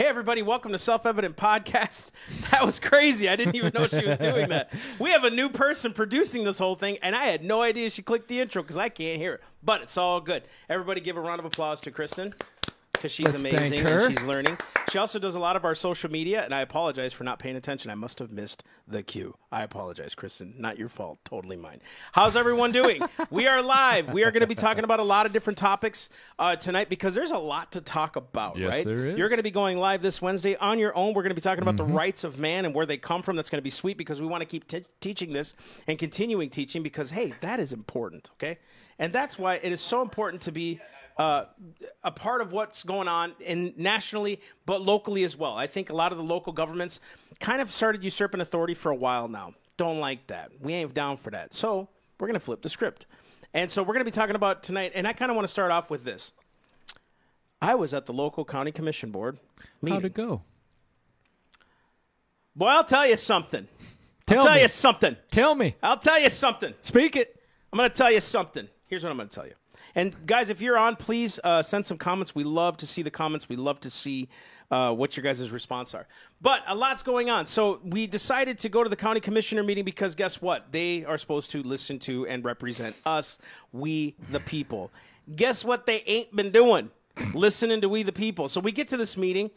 Hey, everybody, welcome to Self-Evident Podcast. That was crazy. I didn't even know she was doing that. We have a new person producing this whole thing, and I had no idea she clicked the intro because I can't hear it, but it's all good. Everybody give a round of applause to Kristen because she's amazing and she's learning. She also does a lot of our social media, and I apologize for not paying attention. I must have missed the cue. I apologize, Kristen. Not your fault. Totally mine. How's everyone doing? We are live. We are going to be talking about a lot of different topics tonight because there's a lot to talk about, yes, right? There is. You're going to be going live this Wednesday on your own. We're going to be talking about the rights of man and where they come from. That's going to be sweet because we want to keep teaching this and continuing teaching because, hey, that is important, okay? And that's why it is so important to be a part of what's going on nationally, but locally as well. I think a lot of the local governments kind of started usurping authority for a while now. Don't like that. We ain't down for that. So we're going to flip the script. And so we're going to be talking about tonight, and I kind of want to start off with this. I was at the local county commission board meeting. How'd it go? Boy, I'll tell you something. I'll tell you something. Speak it. I'm going to tell you something. Here's what I'm going to tell you. And, guys, if you're on, please send some comments. We love to see the comments. We love to see what your guys' response are. But a lot's going on. So we decided to go to the county commissioner meeting because guess what? They are supposed to listen to and represent us, we the people. Guess what they ain't been doing? Listening to we the people. So we get to this meeting.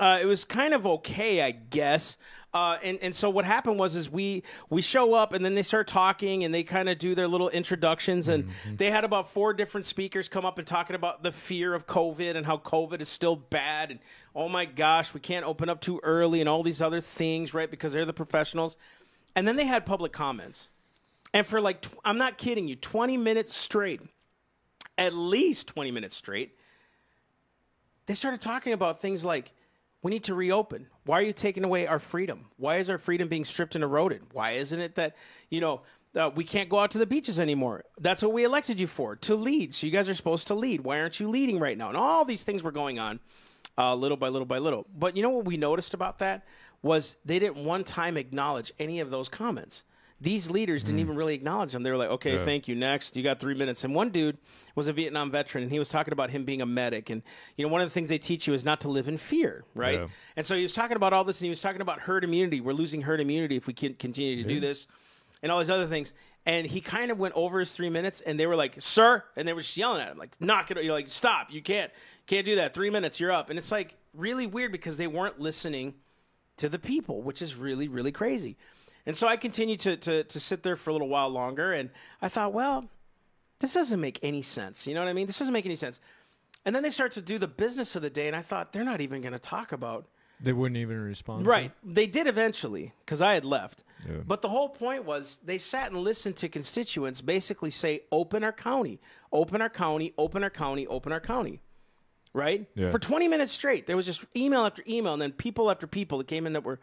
It was kind of okay, I guess. And so what happened was is we show up, and then they start talking, and they kind of do their little introductions. And they had about four different speakers come up and talking about the fear of COVID and how COVID is still bad. And, oh, my gosh, we can't open up too early and all these other things, right, because they're the professionals. And then they had public comments. And for, like, I'm not kidding you, 20 minutes straight, at least 20 minutes straight, they started talking about things like, we need to reopen. Why are you taking away our freedom? Why is our freedom being stripped and eroded? Why isn't it that, you know, we can't go out to the beaches anymore? That's what we elected you for, to lead. So you guys are supposed to lead. Why aren't you leading right now? And all these things were going on little by little by little. But you know what we noticed about that was they didn't one time acknowledge any of those comments. These leaders didn't even really acknowledge them. They were like, okay, thank you, next. You got 3 minutes. And one dude was a Vietnam veteran, and he was talking about him being a medic. And, you know, one of the things they teach you is not to live in fear, right? Yeah. And so he was talking about all this, and he was talking about herd immunity. We're losing herd immunity if we can continue to do this and all these other things. And he kind of went over his 3 minutes, and they were like, sir, and they were just yelling at him, like, knock it, you know, like, stop, you can't do that. 3 minutes, you're up. And it's, like, really weird because they weren't listening to the people, which is really, really crazy. And so I continued to sit there for a little while longer, and I thought, well, this doesn't make any sense. You know what I mean? This doesn't make any sense. And then they start to do the business of the day, and I thought, they're not even going to talk about. They wouldn't even respond. Right. They did eventually because I had left. Yeah. But the whole point was they sat and listened to constituents basically say, open our county, open our county, open our county, open our county. Right? Yeah. For 20 minutes straight. There was just email after email, and then people after people that came in that were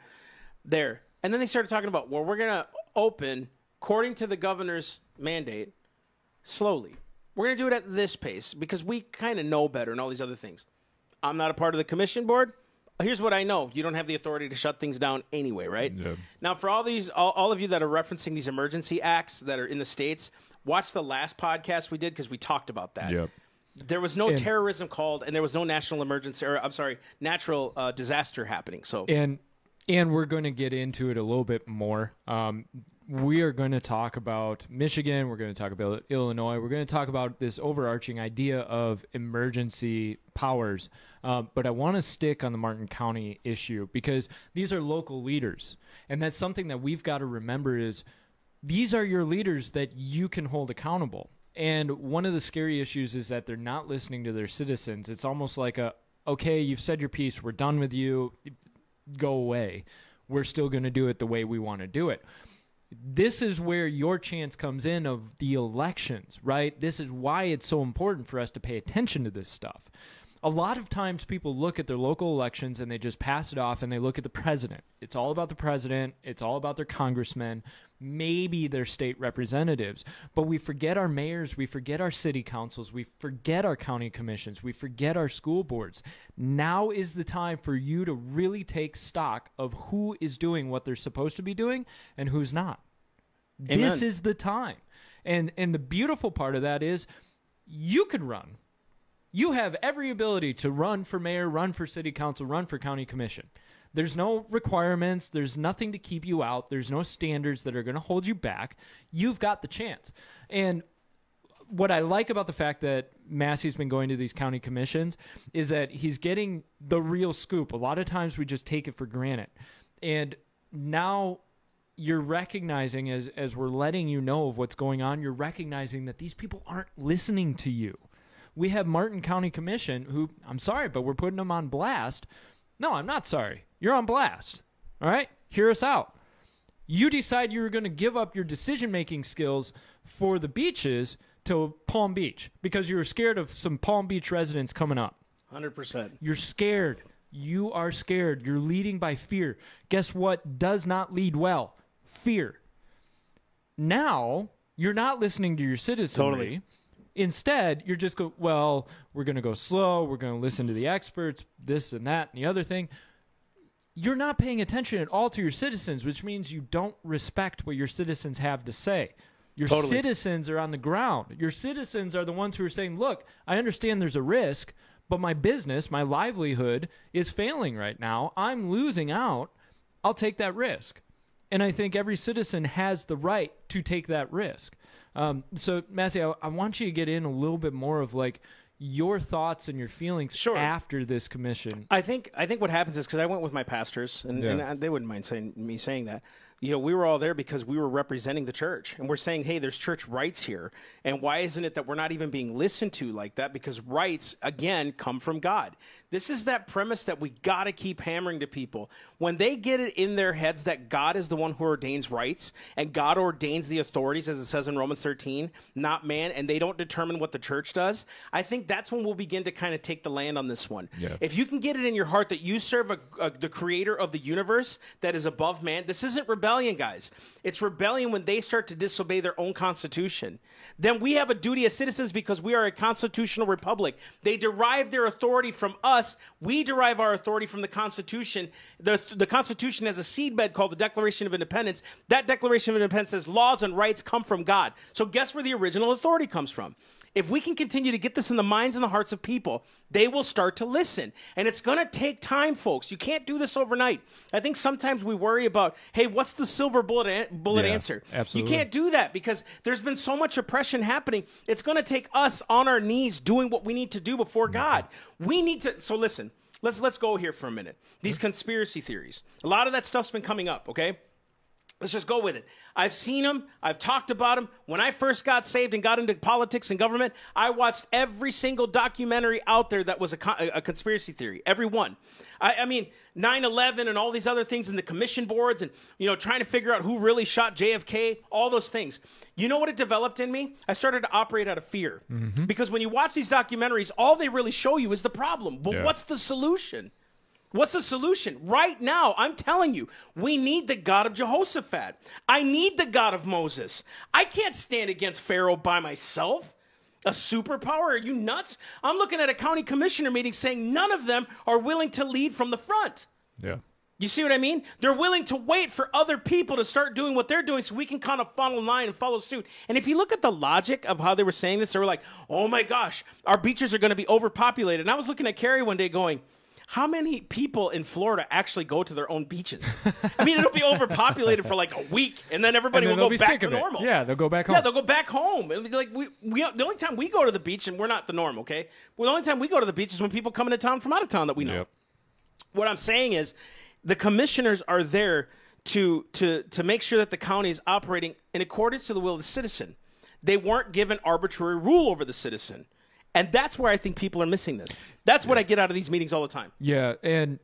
there. And then they started talking about, well, we're going to open, according to the governor's mandate, slowly. We're going to do it at this pace because we kind of know better and all these other things. I'm not a part of the commission board. Here's what I know. You don't have the authority to shut things down anyway, right? Yeah. Now, for all of you that are referencing these emergency acts that are in the states, watch the last podcast we did because we talked about that. Yep. There was no terrorism called, and there was no national emergency, or I'm sorry, natural disaster happening. So And we're going to get into it a little bit more. We are going to talk about Michigan. We're going to talk about Illinois. We're going to talk about this overarching idea of emergency powers. But I want to stick on the Martin County issue because these are local leaders. And that's something that we've got to remember is these are your leaders that you can hold accountable. And one of the scary issues is that they're not listening to their citizens. It's almost like, okay, you've said your piece. We're done with you. Go away. We're still going to do it the way we want to do it. This is where your chance comes in of the elections, right? This is why it's so important for us to pay attention to this stuff. A lot of times people look at their local elections and they just pass it off and they look at the president. It's all about the president. It's all about their congressmen, maybe their state representatives. But we forget our mayors. We forget our city councils. We forget our county commissions. We forget our school boards. Now is the time for you to really take stock of who is doing what they're supposed to be doing and who's not. Amen. This is the time. And the beautiful part of that is you can run. You have every ability to run for mayor, run for city council, run for county commission. There's no requirements. There's nothing to keep you out. There's no standards that are going to hold you back. You've got the chance. And what I like about the fact that Massey's been going to these county commissions is that he's getting the real scoop. A lot of times we just take it for granted. And now you're recognizing, as we're letting you know of what's going on, you're recognizing that these people aren't listening to you. We have Martin County Commission who, I'm sorry, but we're putting them on blast. No, I'm not sorry. You're on blast. All right? Hear us out. You decide you're going to give up your decision-making skills for the beaches to Palm Beach because you were scared of some Palm Beach residents coming up. 100%. You're scared. You are scared. You're leading by fear. Guess what does not lead well? Fear. Now, you're not listening to your citizenry. Totally. Instead, you're just going, well, we're going to go slow. We're going to listen to the experts, this and that and the other thing. You're not paying attention at all to your citizens, which means you don't respect what your citizens have to say. Your totally. Citizens are on the ground. Your citizens are the ones who are saying, look, I understand there's a risk, but my business, my livelihood is failing right now. I'm losing out. I'll take that risk. And I think every citizen has the right to take that risk. So, Massey, I want you to get in a little bit more of like your thoughts and your feelings sure. after this commission. I think what happens is, because I went with my pastors, and they wouldn't mind me saying that. You know, we were all there because we were representing the church, and we're saying, hey, there's church rights here. And why isn't it that we're not even being listened to like that? Because rights, again, come from God. This is that premise that we got to keep hammering to people. When they get it in their heads that God is the one who ordains rights, and God ordains the authorities, as it says in Romans 13, not man, and they don't determine what the church does, I think that's when we'll begin to kind of take the land on this one. Yeah. If you can get it in your heart that you serve the creator of the universe that is above man, this isn't rebellion. Guys, it's rebellion when they start to disobey their own constitution. Then we have a duty as citizens, because we are a constitutional republic. They derive their authority from us. We derive our authority from the Constitution. The Constitution has a seedbed called the Declaration of Independence. That Declaration of Independence says laws and rights come from God. So guess where the original authority comes from? If we can continue to get this in the minds and the hearts of people, they will start to listen. And it's going to take time, folks. You can't do this overnight. I think sometimes we worry about, hey, what's the silver bullet answer? Absolutely. You can't do that, because there's been so much oppression happening. It's going to take us on our knees doing what we need to do before God. We need to. So listen, let's go here for a minute. These conspiracy theories, a lot of that stuff's been coming up, okay? Let's just go with it. I've seen them. I've talked about them. When I first got saved and got into politics and government, I watched every single documentary out there that was a conspiracy theory. Every one. I mean, 9-11 and all these other things, and the commission boards, and, you know, trying to figure out who really shot JFK, all those things. You know what it developed in me? I started to operate out of fear. Mm-hmm. Because when you watch these documentaries, all they really show you is the problem. But what's the solution? What's the solution? Right now, I'm telling you, we need the God of Jehoshaphat. I need the God of Moses. I can't stand against Pharaoh by myself. A superpower? Are you nuts? I'm looking at a county commissioner meeting saying none of them are willing to lead from the front. Yeah. You see what I mean? They're willing to wait for other people to start doing what they're doing so we can kind of follow line and follow suit. And if you look at the logic of how they were saying this, they were like, oh my gosh, our beaches are going to be overpopulated. And I was looking at Carrie one day going, how many people in Florida actually go to their own beaches? I mean, it'll be overpopulated for like a week, and then everybody will go back to normal. Yeah, they'll go back home. Yeah, they'll go back home. It'll be like the only time we go to the beach, and we're not the norm, okay? Well, the only time we go to the beach is when people come into town from out of town that we know. Yep. What I'm saying is the commissioners are there to make sure that the county is operating in accordance to the will of the citizen. They weren't given arbitrary rule over the citizen. And that's where I think people are missing this. That's what I get out of these meetings all the time. Yeah, and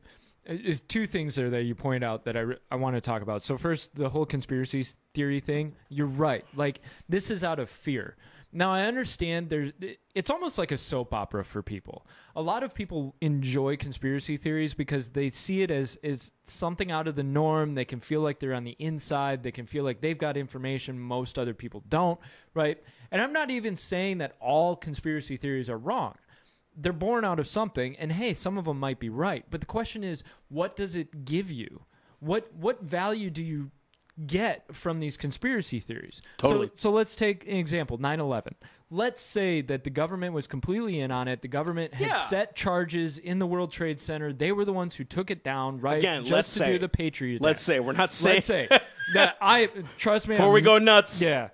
there's two things there that you point out that I want to talk about. So first, the whole conspiracy theory thing, you're right. Like, this is out of fear. Now, I understand it's almost like a soap opera for people. A lot of people enjoy conspiracy theories because they see it as something out of the norm. They can feel like they're on the inside. They can feel like they've got information most other people don't, right? And I'm not even saying that all conspiracy theories are wrong. They're born out of something, and hey, some of them might be right. But the question is, what does it give you? What value do you get from these conspiracy theories. Totally. So let's take an example, 9-11. Let's say that the government was completely in on it. The government had set charges in the World Trade Center. They were the ones who took it down, right? Again, just let's to say, do the Patriot Act. Let's say we're not saying. Let's say that trust me. Before we go nuts. Yeah.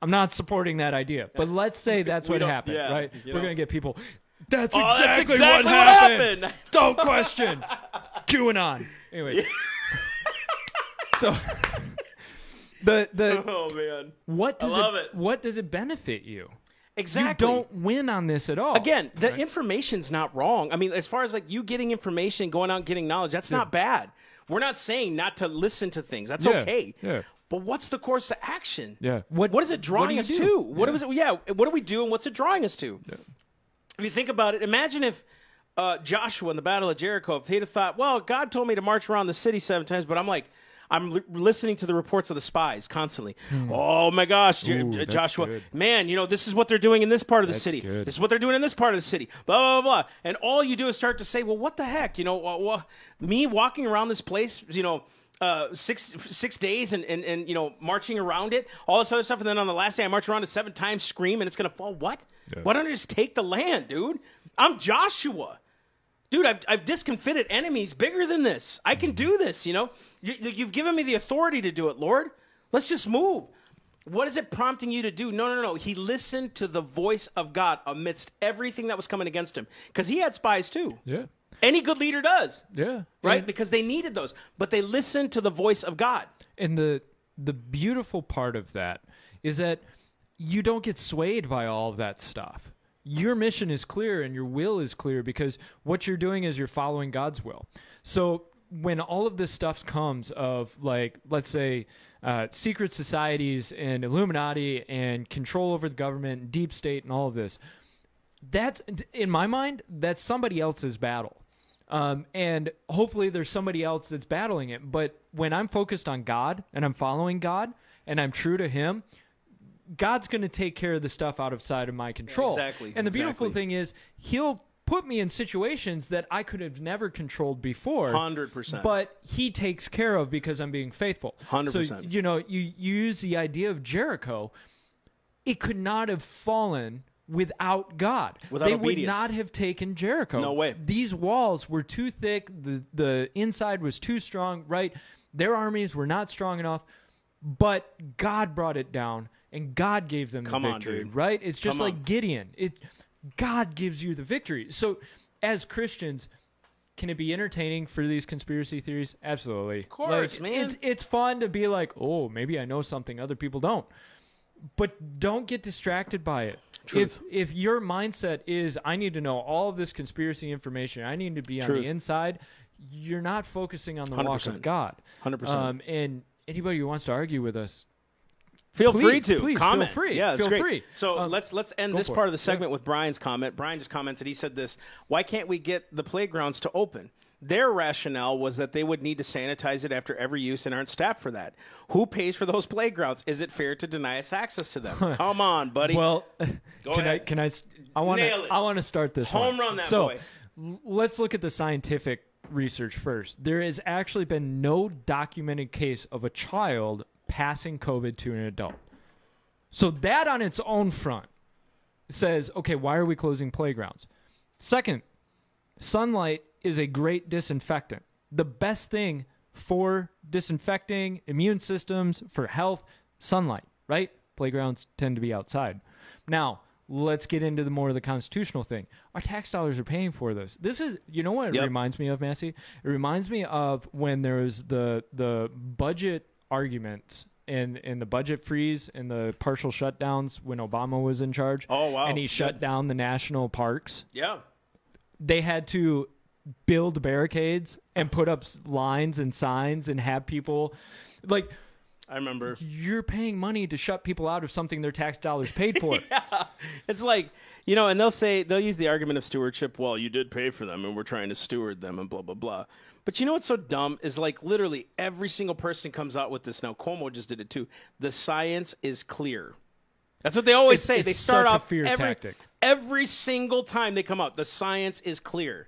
I'm not supporting that idea. But let's say that's what happened, right? We're going to get people. That's exactly what happened. Don't question. QAnon. Anyway. Yeah. So oh man. I love it. What does it benefit you? Exactly. You don't win on this at all. Again, the information's not wrong. I mean, as far as like you getting information, going out and getting knowledge, that's not bad. We're not saying not to listen to things. That's okay. Yeah. But what's the course of action? Yeah. What is it drawing us to? What do we do and what's it drawing us to? Yeah. If you think about it, imagine if Joshua in the Battle of Jericho, if he'd have thought, well, God told me to march around the city 7 times, but I'm listening to the reports of the spies constantly. Hmm. Oh, my gosh, Joshua. Good. Man, you know, this is what they're doing in this part of the city. Good. This is what they're doing in this part of the city. Blah, blah, blah, blah. And all you do is start to say, well, what the heck? You know, me walking around this place, you know, 6 days and you know, marching around it, all this other stuff. And then on the last day, I march around it 7 times, scream, and it's going to fall. What? Yeah. Why don't I just take the land, dude? I'm Joshua. Dude, I've discomfited enemies bigger than this. I can do this, you know. You've given me the authority to do it, Lord. Let's just move. What is it prompting you to do? No, no, no. He listened to the voice of God amidst everything that was coming against him because he had spies too. Yeah. Any good leader does. Yeah. Right? Because they needed those. But they listened to the voice of God. And the beautiful part of that is that you don't get swayed by all of that stuff. Your mission is clear and your will is clear because what you're doing is you're following God's will. So when all of this stuff comes of, like, let's say secret societies and Illuminati and control over the government and deep state and all of this, that's, in my mind, that's somebody else's battle. And hopefully there's somebody else that's battling it. But when I'm focused on God and I'm following God and I'm true to him, God's going to take care of the stuff outside of my control. Exactly. And the beautiful thing is he'll put me in situations that I could have never controlled before. 100%. But he takes care of because I'm being faithful. 100%. So, you know, you use the idea of Jericho. It could not have fallen without God. They obedience. Would not have taken Jericho. No way. These walls were too thick. The inside was too strong, right? Their armies were not strong enough, but God brought it down. And God gave them the victory, right? It's just like Gideon. God gives you the victory. So as Christians, can it be entertaining for these conspiracy theories? Absolutely. Of course, like, man. It's fun to be like, oh, maybe I know something other people don't. But don't get distracted by it. Truth. If your mindset is, I need to know all of this conspiracy information, I need to be on the inside, you're not focusing on the walk of God. 100%. And anybody who wants to argue with us, Feel free to comment. Feel free. Yeah, that's great. So let's end this part of the segment with Brian's comment. Brian just commented. He said this: why can't we get the playgrounds to open? Their rationale was that they would need to sanitize it after every use and aren't staffed for that. Who pays for those playgrounds? Is it fair to deny us access to them? Come on, buddy. Well, I want to start this home run. That boy. So let's look at the scientific research first. There has actually been no documented case of a child passing COVID to an adult. So that on its own front says, okay, why are we closing playgrounds? Second, sunlight is a great disinfectant. The best thing for disinfecting immune systems, for health, sunlight, right? Playgrounds tend to be outside. Now, let's get into the more of the constitutional thing. Our tax dollars are paying for this. This is, you know what it reminds me of, Massey? It reminds me of when there was the budget arguments and the budget freeze and the partial shutdowns when Obama was in charge. Oh, wow. And he shut down the national parks. Yeah. They had to build barricades and put up lines and signs and have people like, I remember, you're paying money to shut people out of something their tax dollars paid for. Yeah. It's like, you know, and they'll use the argument of stewardship. Well, you did pay for them and we're trying to steward them and blah, blah, blah. But you know what's so dumb is, like, literally every single person comes out with this. Now, Cuomo just did it, too. The science is clear. That's what they always say. They start off fear tactic. Every single time they come out, the science is clear.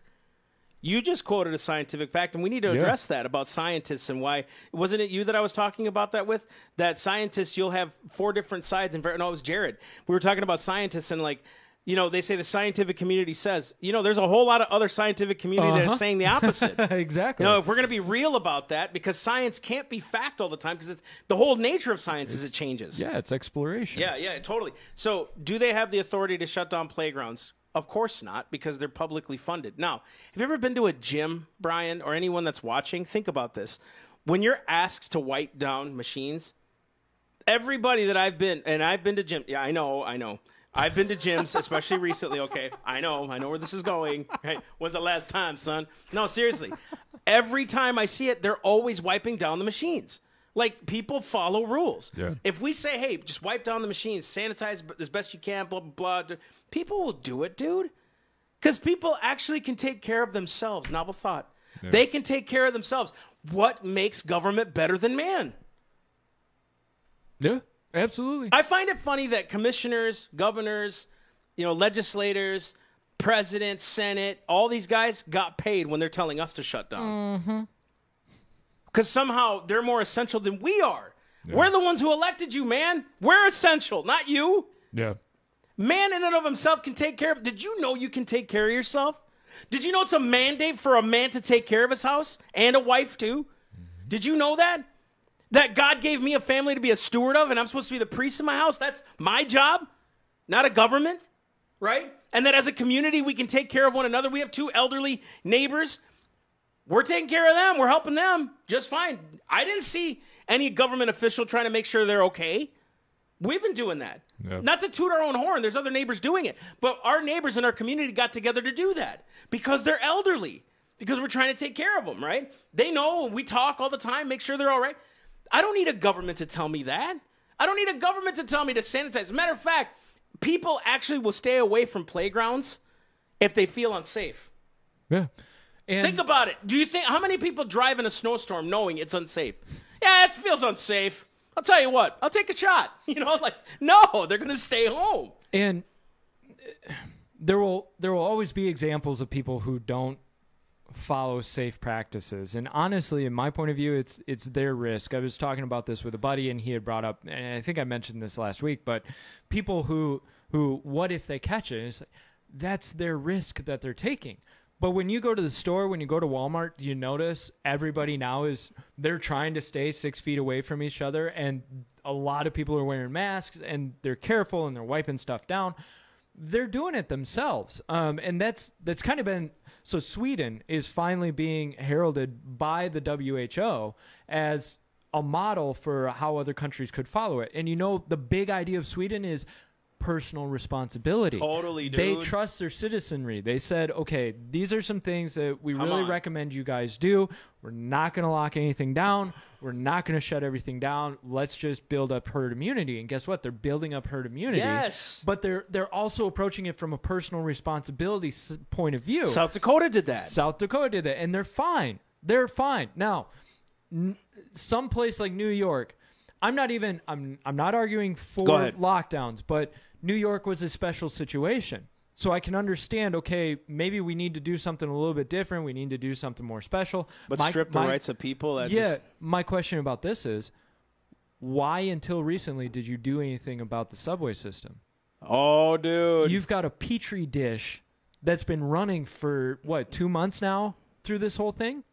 You just quoted a scientific fact, and we need to address that about scientists and why. Wasn't it you that I was talking about that with? That scientists, you'll have four different sides. And no, it was Jared. We were talking about scientists and, like, you know, they say the scientific community says, you know, there's a whole lot of other scientific community that are saying the opposite. Exactly. You know, if we're going to be real about that, because science can't be fact all the time, because it's the whole nature of science is it changes. Yeah, it's exploration. Yeah, yeah, totally. So do they have the authority to shut down playgrounds? Of course not, because they're publicly funded. Now, have you ever been to a gym, Brian, or anyone that's watching? Think about this. When you're asked to wipe down machines, everybody that I've been, and I've been to gyms. Yeah, I know. I've been to gyms, especially recently. Okay, I know where this is going. Right? When's the last time, son? No, seriously. Every time I see it, they're always wiping down the machines. Like, people follow rules. Yeah. If we say, hey, just wipe down the machines, sanitize as best you can, blah, blah, blah, people will do it, dude. Because people actually can take care of themselves. Novel thought. Yeah. They can take care of themselves. What makes government better than man? Yeah, absolutely. I find it funny that commissioners, governors, you know, legislators, president, senate, all these guys got paid when they're telling us to shut down. Mm-hmm. Because somehow they're more essential than we are. Yeah. We're the ones who elected you, man. We're essential, not you. Yeah. Man in and of himself can take care of... Did you know you can take care of yourself? Did you know it's a mandate for a man to take care of his house? And a wife, too? Mm-hmm. Did you know that? That God gave me a family to be a steward of, and I'm supposed to be the priest in my house? That's my job, not a government, right? And that as a community, we can take care of one another. We have two elderly neighbors. We're taking care of them. We're helping them just fine. I didn't see any government official trying to make sure they're okay. We've been doing that. Yep. Not to toot our own horn. There's other neighbors doing it. But our neighbors in our community got together to do that because they're elderly, because we're trying to take care of them, right? They know, and we talk all the time, make sure they're all right. I don't need a government to tell me that. I don't need a government to tell me to sanitize. As a matter of fact, people actually will stay away from playgrounds if they feel unsafe. Yeah. And think about it. Do you think how many people drive in a snowstorm knowing it's unsafe? Yeah, it feels unsafe. I'll tell you what. I'll take a shot. You know, like, no, they're going to stay home. And there will always be examples of people who don't follow safe practices. And honestly, in my point of view, it's their risk. I was talking about this with a buddy, and he had brought up, and I think I mentioned this last week, but people who what if they catch it? And it's like, that's their risk that they're taking. But when you go to the store, when you go to Walmart, you notice everybody now is, they're trying to stay 6 feet away from each other. And a lot of people are wearing masks, and they're careful, and they're wiping stuff down. They're doing it themselves. And that's kind of been, so Sweden is finally being heralded by the WHO as a model for how other countries could follow it. And you know, the big idea of Sweden is personal responsibility. Totally, dude. They trust their citizenry. They said, okay, these are some things that we really recommend you guys do. We're not going to lock anything down. We're not going to shut everything down. Let's just build up herd immunity. And guess what? They're building up herd immunity. Yes. But they're also approaching it from a personal responsibility point of view. South Dakota did that. And they're fine. They're fine. Now, someplace like New York, I'm not arguing for lockdowns, but New York was a special situation. So I can understand, okay, maybe we need to do something a little bit different. We need to do something more special. But strip the rights of people. My question about this is, why until recently did you do anything about the subway system? Oh, dude. You've got a petri dish that's been running for, 2 months now through this whole thing?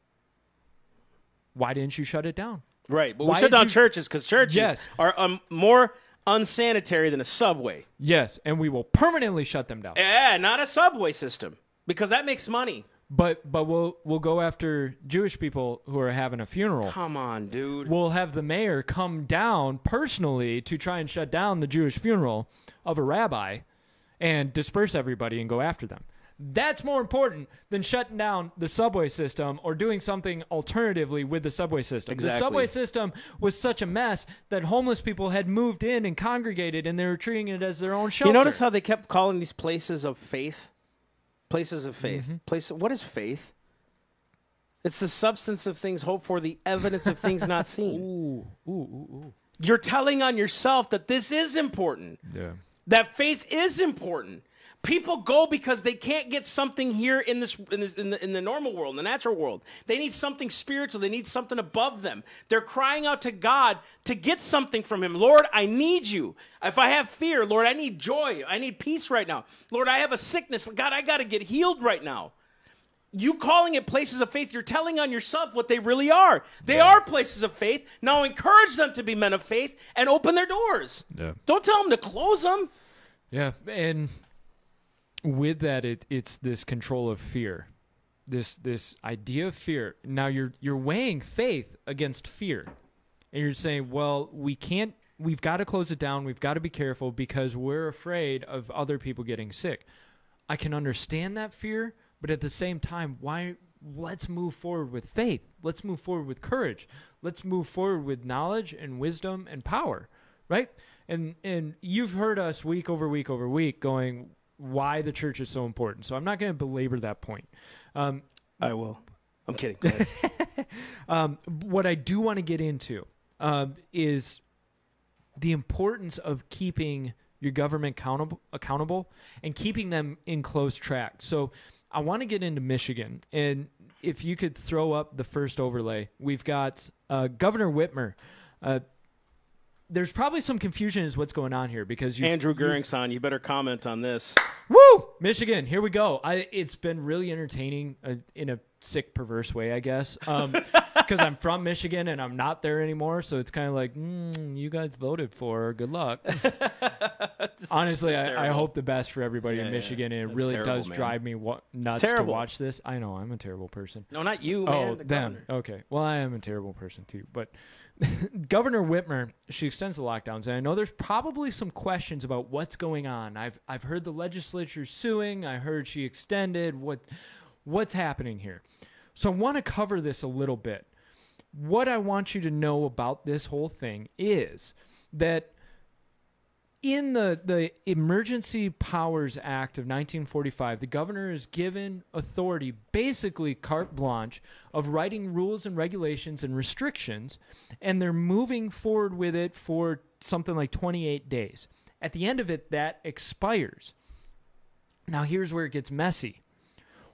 Why didn't you shut it down? Right, but we shut down churches because churches are more unsanitary than a subway. Yes, and we will permanently shut them down. Yeah, not a subway system, because that makes money. But we'll go after Jewish people who are having a funeral. Come on, dude. We'll have the mayor come down personally to try and shut down the Jewish funeral of a rabbi and disperse everybody and go after them. That's more important than shutting down the subway system or doing something alternatively with the subway system. Exactly. The subway system was such a mess that homeless people had moved in and congregated, and they were treating it as their own shelter. You notice how they kept calling these places of faith? Places of faith. Mm-hmm. What is faith? It's the substance of things hoped for, the evidence of things not seen. Ooh, ooh, ooh, ooh. You're telling on yourself that this is important. Yeah. That faith is important. People go because they can't get something here in the normal world, in the natural world. They need something spiritual. They need something above them. They're crying out to God to get something from him. Lord, I need you. If I have fear, Lord, I need joy. I need peace right now. Lord, I have a sickness. God, I got to get healed right now. You calling it places of faith, you're telling on yourself what they really are. They are places of faith. Now encourage them to be men of faith and open their doors. Yeah. Don't tell them to close them. Yeah, and with that, it's this control of fear, this idea of fear. Now you're weighing faith against fear, and you're saying, well, we can't. We've got to close it down. We've got to be careful because we're afraid of other people getting sick. I can understand that fear, but at the same time, why? Let's move forward with faith. Let's move forward with courage. Let's move forward with knowledge and wisdom and power, right? And you've heard us week over week over week going why the church is so important. So I'm not going to belabor that point. I will. I'm kidding. Go ahead. What I do want to get into is the importance of keeping your government accountable and keeping them in close track. So I want to get into Michigan. And if you could throw up the first overlay, we've got Governor Whitmer. There's probably some confusion as what's going on here because Andrew Guringsson, you better comment on this. Woo! Michigan, here we go. It's been really entertaining in a sick, perverse way, I guess, because I'm from Michigan and I'm not there anymore. So it's kind of like, you guys voted for her. Good luck. Honestly, I hope the best for everybody in Michigan. And it really does drive me nuts to watch this. I know I'm a terrible person. No, not you, man. Oh, the governor. Okay. Well, I am a terrible person too, but... Governor Whitmer, she extends the lockdowns, and I know there's probably some questions about what's going on. I've heard the legislature suing. I heard she extended. What's happening here? So I want to cover this a little bit. What I want you to know about this whole thing is that in the Emergency Powers Act of 1945, the governor is given authority, basically carte blanche, of writing rules and regulations and restrictions, and they're moving forward with it for something like 28 days. At the end of it, that expires. Now, here's where it gets messy.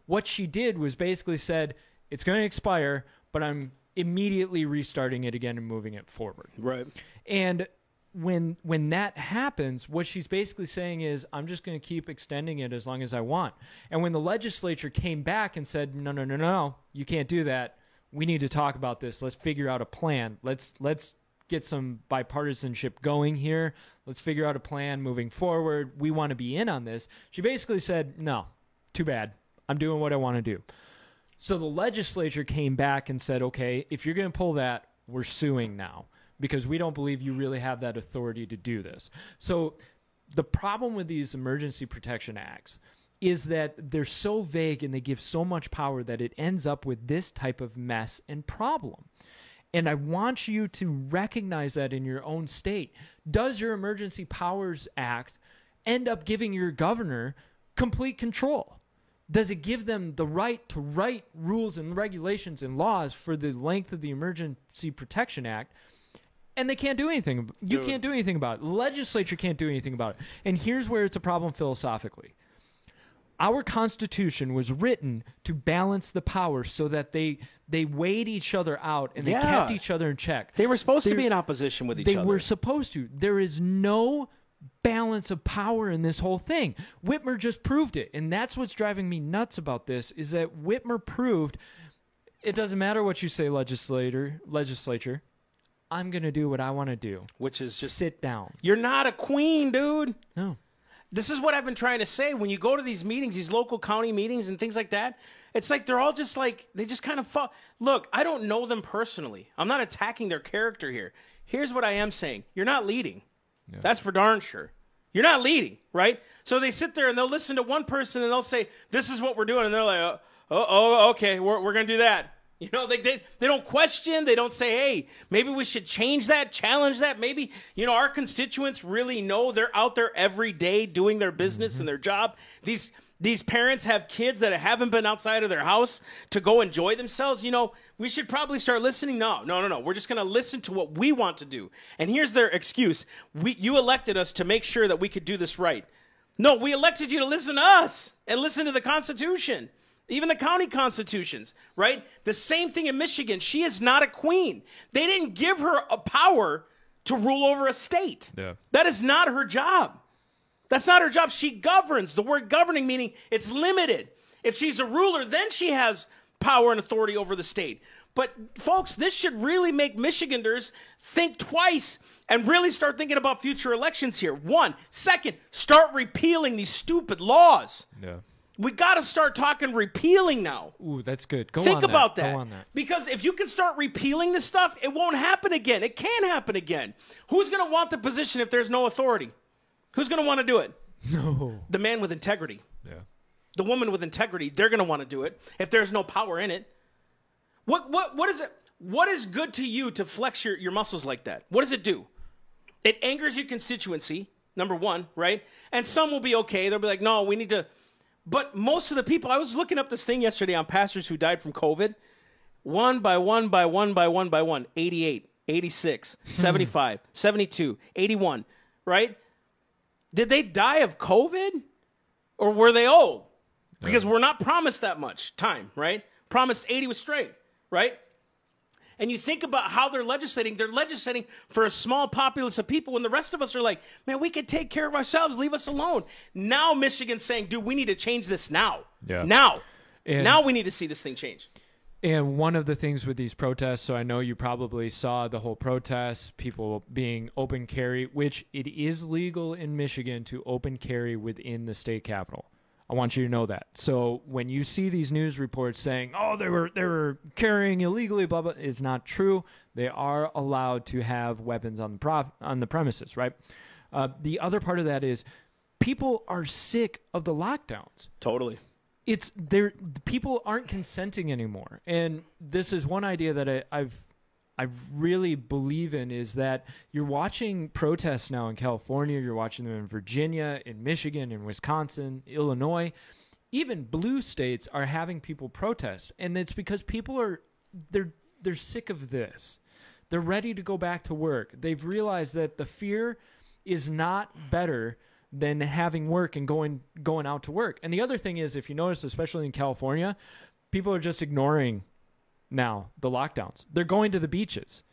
What she did was basically said, it's going to expire, but I'm immediately restarting it again and moving it forward. Right. And when that happens, what she's basically saying is, I'm just going to keep extending it as long as I want. And when the legislature came back and said, no, you can't do that. We need to talk about this. Let's figure out a plan. Let's get some bipartisanship going here. Let's figure out a plan moving forward. We want to be in on this. She basically said, no, too bad. I'm doing what I want to do. So the legislature came back and said, okay, if you're going to pull that, we're suing now, because we don't believe you really have that authority to do this. So the problem with these emergency protection acts is that they're so vague and they give so much power that it ends up with this type of mess and problem. And I want you to recognize that in your own state. Does your Emergency Powers Act end up giving your governor complete control? Does it give them the right to write rules and regulations and laws for the length of the Emergency Protection Act? And they can't do anything. You can't do anything about it. The legislature can't do anything about it. And here's where it's a problem philosophically. Our Constitution was written to balance the powers so that they weighed each other out and they kept each other in check. They were supposed to be in opposition with each other. They were supposed to. There is no balance of power in this whole thing. Whitmer just proved it. And that's what's driving me nuts about this is that Whitmer proved it doesn't matter what you say, legislature. I'm going to do what I want to do, which is just sit down. You're not a queen, dude. No. This is what I've been trying to say. When you go to these meetings, these local county meetings and things like that, it's like they're all just like, they just kind of fall. Look, I don't know them personally. I'm not attacking their character here. Here's what I am saying. You're not leading. Yeah. That's for darn sure. You're not leading, right? So they sit there and they'll listen to one person and they'll say, this is what we're doing. And they're like, oh okay, we're going to do that. You know, they don't question. They don't say, hey, maybe we should change that, challenge that. Maybe, you know, our constituents really know they're out there every day doing their business and their job. These parents have kids that haven't been outside of their house to go enjoy themselves. You know, we should probably start listening. No. We're just going to listen to what we want to do. And here's their excuse. You elected us to make sure that we could do this right. No, we elected you to listen to us and listen to the Constitution, even the county constitutions, right? The same thing in Michigan. She is not a queen. They didn't give her a power to rule over a state. Yeah. That is not her job. That's not her job. She governs. The word governing meaning it's limited. If she's a ruler, then she has power and authority over the state. But, folks, this should really make Michiganders think twice and really start thinking about future elections here. One. Second, start repealing these stupid laws. Yeah. We got to start talking repealing now. Ooh, that's good. Go on that. Think about that. Because if you can start repealing this stuff, it won't happen again. It can happen again. Who's going to want the position if there's no authority? Who's going to want to do it? No. The man with integrity. Yeah. The woman with integrity. They're going to want to do it if there's no power in it. What is it? What is good to you to flex your muscles like that? What does it do? It angers your constituency, number one, right? And some will be okay. They'll be like, no, we need to. But most of the people, I was looking up this thing yesterday on pastors who died from COVID. One by one by one by one by one. 88, 86, 75, 72, 81, right? Did they die of COVID? Or were they old? Because we're not promised that much time, right? Promised 80 was straight, right? And you think about how they're legislating for a small populace of people when the rest of us are like, man, we could take care of ourselves, leave us alone. Now Michigan's saying, dude, we need to change this now. Yeah. Now. And now we need to see this thing change. And one of the things with these protests, so I know you probably saw the whole protests, people being open carry, which it is legal in Michigan to open carry within the state capitol. I want you to know that. So when you see these news reports saying, oh, they were carrying illegally, blah, blah, it's not true. They are allowed to have weapons on the premises, right? The other part of that is people are sick of the lockdowns. Totally. People aren't consenting anymore. And this is one idea that I really believe in is that you're watching protests now in California, you're watching them in Virginia, in Michigan, in Wisconsin, Illinois. Even blue states are having people protest, and it's because people are they're sick of this. They're ready to go back to work. They've realized that the fear is not better than having work and going out to work. And the other thing is, if you notice, especially in California, people are just ignoring now the lockdowns. They're going to the beaches.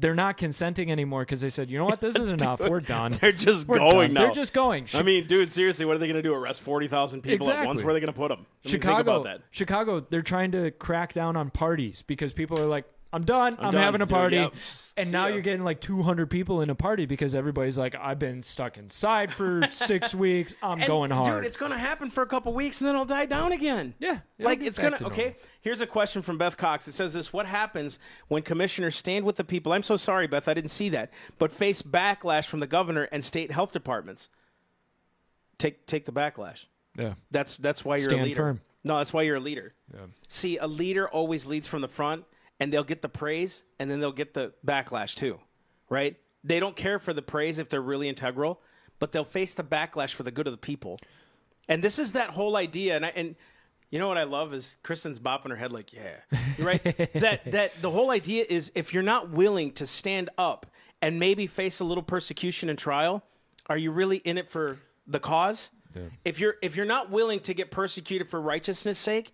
They're not consenting anymore because they said, you know what, this is enough. Dude, we're done. They're just going now. They're just going. I mean, dude, seriously, what are they going to do? Arrest 40,000 people exactly. at once? Where are they going to put them? Chicago, they're trying to crack down on parties because people are like, I'm done. I'm done. Having a party. Dude, yeah. And now you're getting like 200 people in a party because everybody's like, I've been stuck inside for 6 weeks. I'm going hard. Dude, it's going to happen for a couple weeks and then it'll die down again. Yeah. Like it's going to. Okay. Here's a question from Beth Cox. It says this. What happens when commissioners stand with the people? I'm so sorry, Beth. I didn't see that. But face backlash from the governor and state health departments. Take the backlash. Yeah. That's why you're a leader. Stand firm. No, that's why you're a leader. Yeah. See, a leader always leads from the front. And they'll get the praise, and then they'll get the backlash too, right? They don't care for the praise if they're really integral, but they'll face the backlash for the good of the people. And this is that whole idea. And you know what I love is Kristen's bopping her head like, yeah, right? that the whole idea is if you're not willing to stand up and maybe face a little persecution and trial, are you really in it for the cause? Yeah. If you're not willing to get persecuted for righteousness' sake,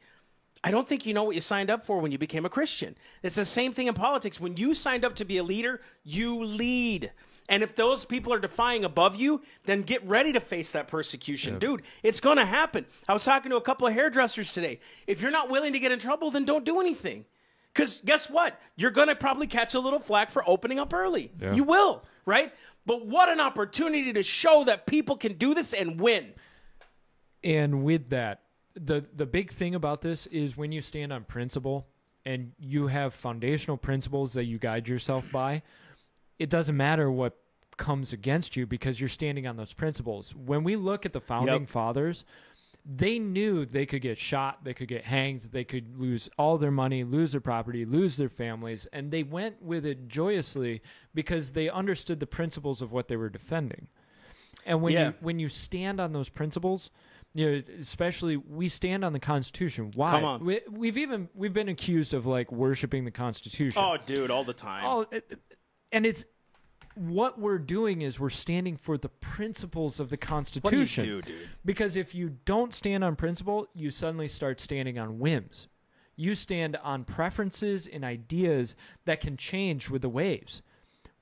I don't think you know what you signed up for when you became a Christian. It's the same thing in politics. When you signed up to be a leader, you lead. And if those people are defying above you, then get ready to face that persecution. Yeah. Dude, it's going to happen. I was talking to a couple of hairdressers today. If you're not willing to get in trouble, then don't do anything. Because guess what? You're going to probably catch a little flack for opening up early. Yeah. You will, right? But what an opportunity to show that people can do this and win. And with that, the big thing about this is when you stand on principle and you have foundational principles that you guide yourself by, it doesn't matter what comes against you because you're standing on those principles. When we look at the founding fathers, they knew they could get shot, they could get hanged, they could lose all their money, lose their property, lose their families, and they went with it joyously because they understood the principles of what they were defending. And when you stand on those principles, you know, especially we stand on the Constitution. Why? Come on. We've been accused of like worshiping the Constitution. Oh, dude, all the time. And it's what we're doing is we're standing for the principles of the Constitution. What do you do, dude? Because if you don't stand on principle, you suddenly start standing on whims. You stand on preferences and ideas that can change with the waves.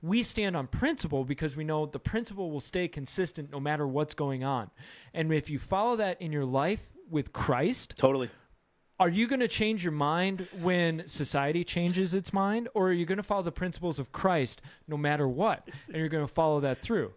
We stand on principle because we know the principle will stay consistent no matter what's going on. And if you follow that in your life with Christ... Totally. Are you going to change your mind when society changes its mind? Or are you going to follow the principles of Christ no matter what? And you're going to follow that through.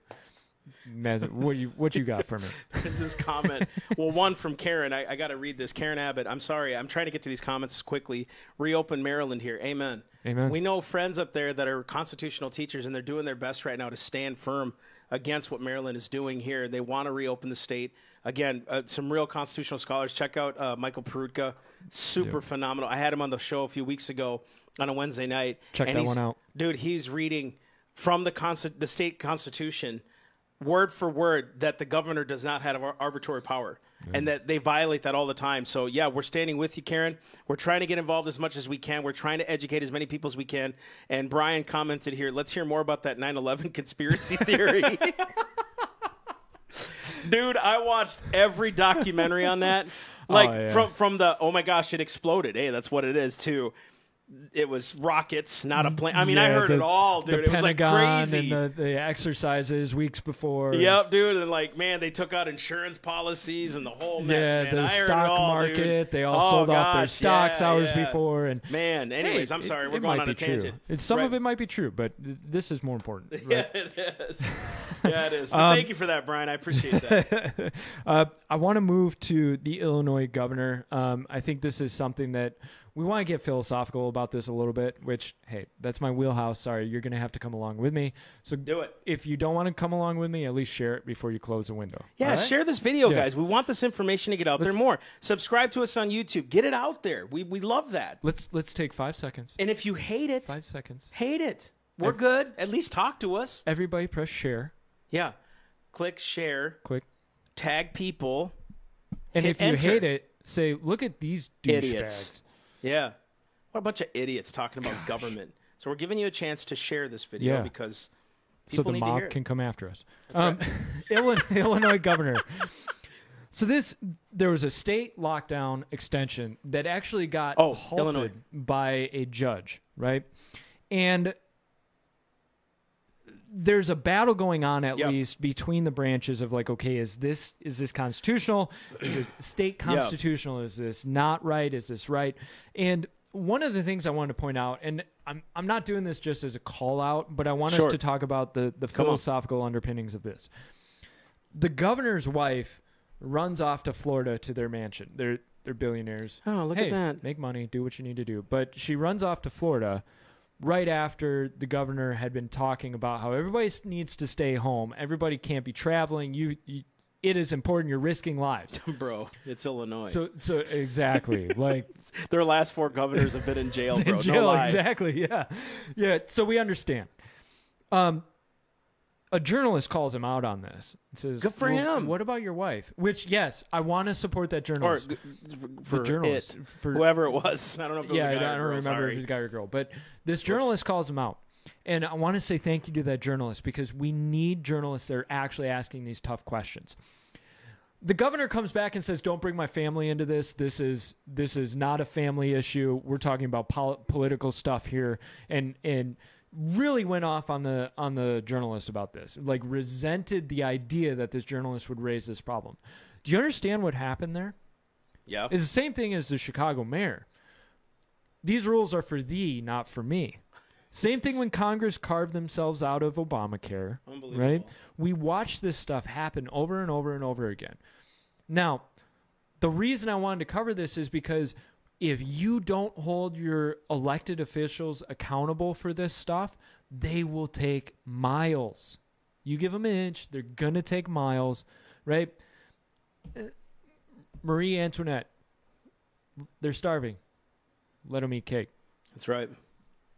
What you got for me? This is comment. Well, one from Karen. I got to read this. Karen Abbott. I'm sorry. I'm trying to get to these comments quickly. Reopen Maryland here. Amen. Amen. We know friends up there that are constitutional teachers, and they're doing their best right now to stand firm against what Maryland is doing here. They want to reopen the state. Again, some real constitutional scholars. Check out Michael Perutka. Super phenomenal. I had him on the show a few weeks ago on a Wednesday night. Check that one out. Dude, he's reading from the state constitution word for word that the governor does not have arbitrary power, and that they violate that all the time. So, yeah, we're standing with you, Karen. We're trying to get involved as much as we can. We're trying to educate as many people as we can. And Brian commented here, let's hear more about that 9/11 conspiracy theory. Dude, I watched every documentary on that. Like, from the, oh, my gosh, it exploded. Hey, that's what it is, too. It was rockets, not a plane. I mean, I heard it all, dude. It was like crazy. And the exercises weeks before. Yep, dude. And like, man, they took out insurance policies and the whole mess, man. The stock market. They all sold off their stocks hours before. And man, anyways, I'm sorry. We're going on a tangent. Some of it might be true, but this is more important. Right? Yeah, it is. Yeah, it is. But thank you for that, Brian. I appreciate that. I want to move to the Illinois governor. I think this is something that we want to get philosophical about this a little bit, which, hey, that's my wheelhouse. Sorry, you're going to have to come along with me. So do it. If you don't want to come along with me, at least share it before you close the window. Yeah, right? Share this video, guys. We want this information to get out there more. Subscribe to us on YouTube. Get it out there. We love that. Let's take 5 seconds. And if you hate it, 5 seconds. Hate it. We're good. At least talk to us. Everybody press share. Yeah. Click share. Click. Tag people. And if you hate it, say, look at these douchebags. Yeah. What a bunch of idiots talking about government. So we're giving you a chance to share this video because people need to hear it. So the mob can come after us. Illinois governor. So there was a state lockdown extension that actually got halted by a judge, right? And there's a battle going on at least between the branches of like, okay, is this constitutional? Is it state constitutional? Is this not right? Is this right? And one of the things I wanted to point out, and I'm not doing this just as a call out, but I want us to talk about the philosophical underpinnings of this. The governor's wife runs off to Florida to their mansion. They're billionaires. Oh, look at that. Make money, do what you need to do. But she runs off to Florida right after the governor had been talking about how everybody needs to stay home. Everybody can't be traveling. It is important. You're risking lives. Bro, it's Illinois. So exactly. Like their last four governors have been in jail, bro. In jail, no lie. Exactly. Yeah. Yeah. So we understand. A journalist calls him out on this. It says, good for him. What about your wife? Which, yes, I want to support that journalist. Or, for the journalist. For whoever it was. I don't know if it was a guy or a girl. I don't remember if it was a guy or a girl. But this journalist calls him out. And I want to say thank you to that journalist because we need journalists that are actually asking these tough questions. The governor comes back and says, don't bring my family into this. This is not a family issue. We're talking about political stuff here. And really went off on the journalist about this, like resented the idea that this journalist would raise this problem. Do you understand what happened there? Yeah. It's the same thing as the Chicago mayor. These rules are for thee, not for me. Same thing when Congress carved themselves out of Obamacare, right? We watched this stuff happen over and over and over again. Now, the reason I wanted to cover this is because if you don't hold your elected officials accountable for this stuff, they will take miles. You give them an inch, they're going to take miles, right? Marie Antoinette, they're starving. Let them eat cake. That's right.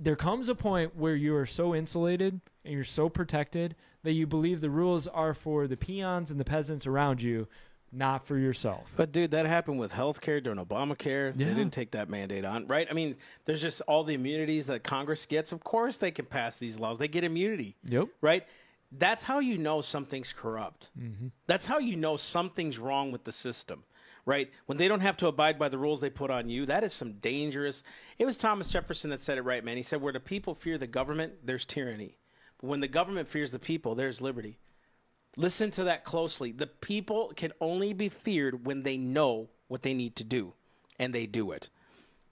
There comes a point where you are so insulated and you're so protected that you believe the rules are for the peons and the peasants around you, not for yourself. But, dude, that happened with healthcare during Obamacare. Yeah. They didn't take that mandate on, right? I mean, there's just all the immunities that Congress gets. Of course they can pass these laws. They get immunity, yep, right? That's how you know something's corrupt. Mm-hmm. That's how you know something's wrong with the system, right? When they don't have to abide by the rules they put on you, that is some dangerous. It was Thomas Jefferson that said it right, man. He said, where the people fear the government, there's tyranny. But when the government fears the people, there's liberty. Listen to that closely. The people can only be feared when they know what they need to do, and they do it.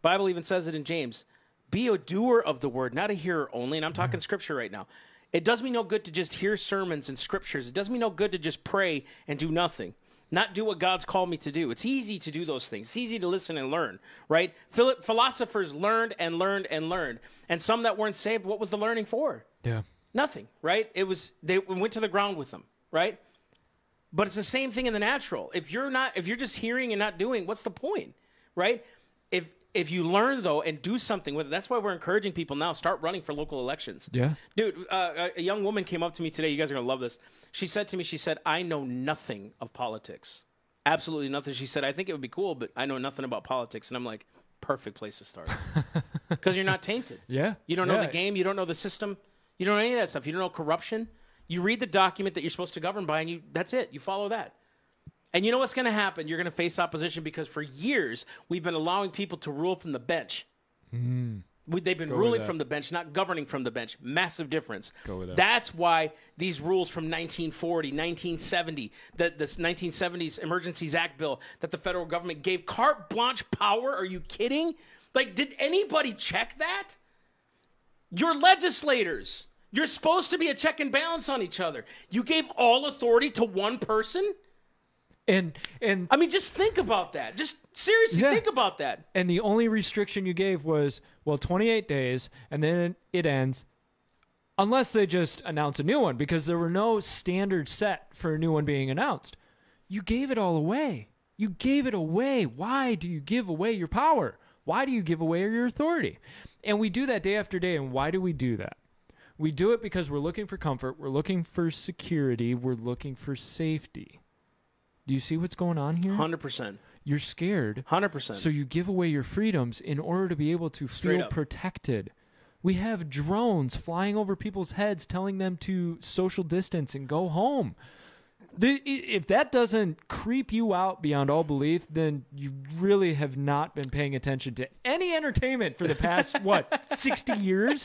Bible even says it in James, be a doer of the word, not a hearer only. And I'm talking scripture right now. It does me no good to just hear sermons and scriptures. It does me no good to just pray and do nothing, not do what God's called me to do. It's easy to do those things. It's easy to listen and learn, right? Philosophers learned and learned and learned. And some that weren't saved, what was the learning for? Yeah. Nothing, right? It was, they went to the ground with them. Right? But it's the same thing in the natural. If you're just hearing and not doing, what's the point? Right? If you learn though and do something with it, that's why we're encouraging people now, start running for local elections. Yeah. Dude, a young woman came up to me today. You guys are going to love this. She said to me, she said, I know nothing of politics. Absolutely nothing. She said, I think it would be cool, but I know nothing about politics. And I'm like, perfect place to start. Because you're not tainted. Yeah. You don't know the game. You don't know the system. You don't know any of that stuff. You don't know corruption. You read the document that you're supposed to govern by, and that's it. You follow that. And you know what's going to happen? You're going to face opposition because for years, we've been allowing people to rule from the bench. Mm. They've been ruling from the bench, not governing from the bench. Massive difference. That's why these rules from 1940, 1970, this 1970s Emergencies Act bill that the federal government gave carte blanche power. Are you kidding? Like, did anybody check that? Your legislators. You're supposed to be a check and balance on each other. You gave all authority to one person? And I mean, just think about that. Just seriously think about that. And the only restriction you gave was, well, 28 days, and then it ends, unless they just announce a new one, because there were no standards set for a new one being announced. You gave it all away. You gave it away. Why do you give away your power? Why do you give away your authority? And we do that day after day, and why do we do that? We do it because we're looking for comfort, we're looking for security, we're looking for safety. Do you see what's going on here? 100%. You're scared. 100%. So you give away your freedoms in order to be able to feel protected. We have drones flying over people's heads telling them to social distance and go home. If that doesn't creep you out beyond all belief, then you really have not been paying attention to any entertainment for the past, what, 60 years?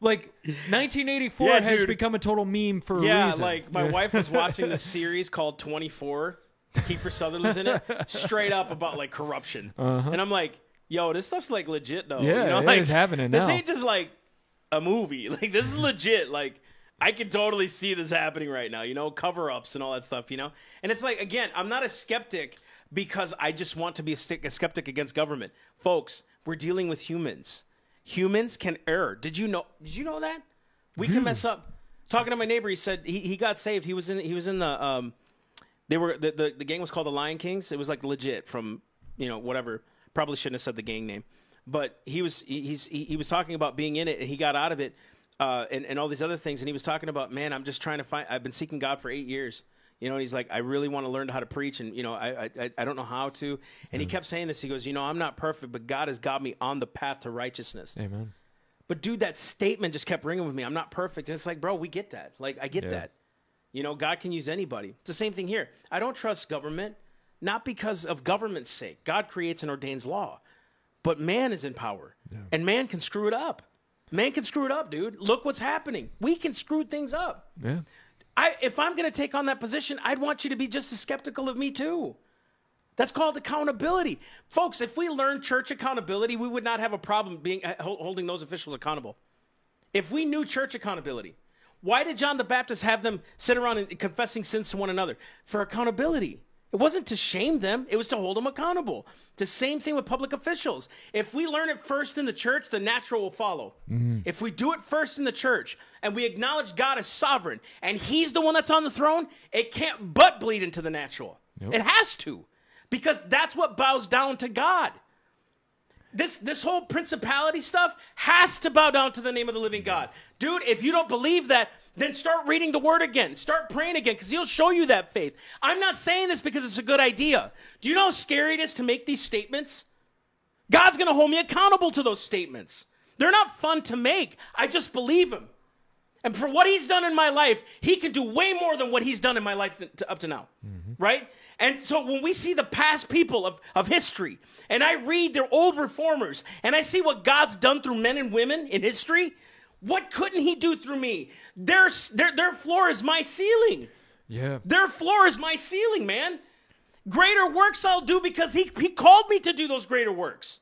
Like, 1984 has become a total meme for a reason. Yeah, like, my wife was watching this series called 24. Kiefer Sutherland's in it. Straight up about, like, corruption. Uh-huh. And I'm like, yo, this stuff's, like, legit, though. Yeah, you know? Like, it's happening now. This ain't just, like, a movie. Like, this is legit. Like, I can totally see this happening right now, you know? Cover-ups and all that stuff, you know? And it's like, again, I'm not a skeptic because I just want to be a skeptic against government. Folks, we're dealing with humans. Humans can err. Did you know that? We can mess up. Talking to my neighbor, he said he got saved. He was in the the gang was called the Lion Kings. It was like legit from, you know, whatever. Probably shouldn't have said the gang name. But he was talking about being in it, and he got out of it and all these other things, and he was talking about, man, I'm just trying to find, I've been seeking God for 8 years. You know, and he's like, I really want to learn how to preach, and, you know, I don't know how to. And he kept saying this. He goes, you know, I'm not perfect, but God has got me on the path to righteousness. Amen. But, dude, that statement just kept ringing with me. I'm not perfect. And it's like, bro, we get that. Like, I get that. You know, God can use anybody. It's the same thing here. I don't trust government, not because of government's sake. God creates and ordains law. But man is in power, and man can screw it up. Man can screw it up, dude. Look what's happening. We can screw things up. Yeah. If I'm going to take on that position, I'd want you to be just as skeptical of me too. That's called accountability. Folks, if we learned church accountability, we would not have a problem holding those officials accountable. If we knew church accountability, why did John the Baptist have them sit around and confessing sins to one another? For accountability. It wasn't to shame them. It was to hold them accountable. It's the same thing with public officials. If we learn it first in the church, the natural will follow. Mm-hmm. If we do it first in the church and we acknowledge God is sovereign and he's the one that's on the throne, it can't but bleed into the natural. Yep. It has to, because that's what bows down to God. This whole principality stuff has to bow down to the name of the living God. Dude, if you don't believe that, Then start reading the word again. Start praying again, because he'll show you that faith. I'm not saying this because it's a good idea. Do you know how scary it is to make these statements? God's going to hold me accountable to those statements. They're not fun to make. I just believe him. And for what he's done in my life, he can do way more than what he's done in my life up to now, right? And so when we see the past people of history, and I read their old reformers, and I see what God's done through men and women in history, what couldn't he do through me? Their floor is my ceiling. Yeah. Their floor is my ceiling, man. Greater works I'll do, because he called me to do those greater works.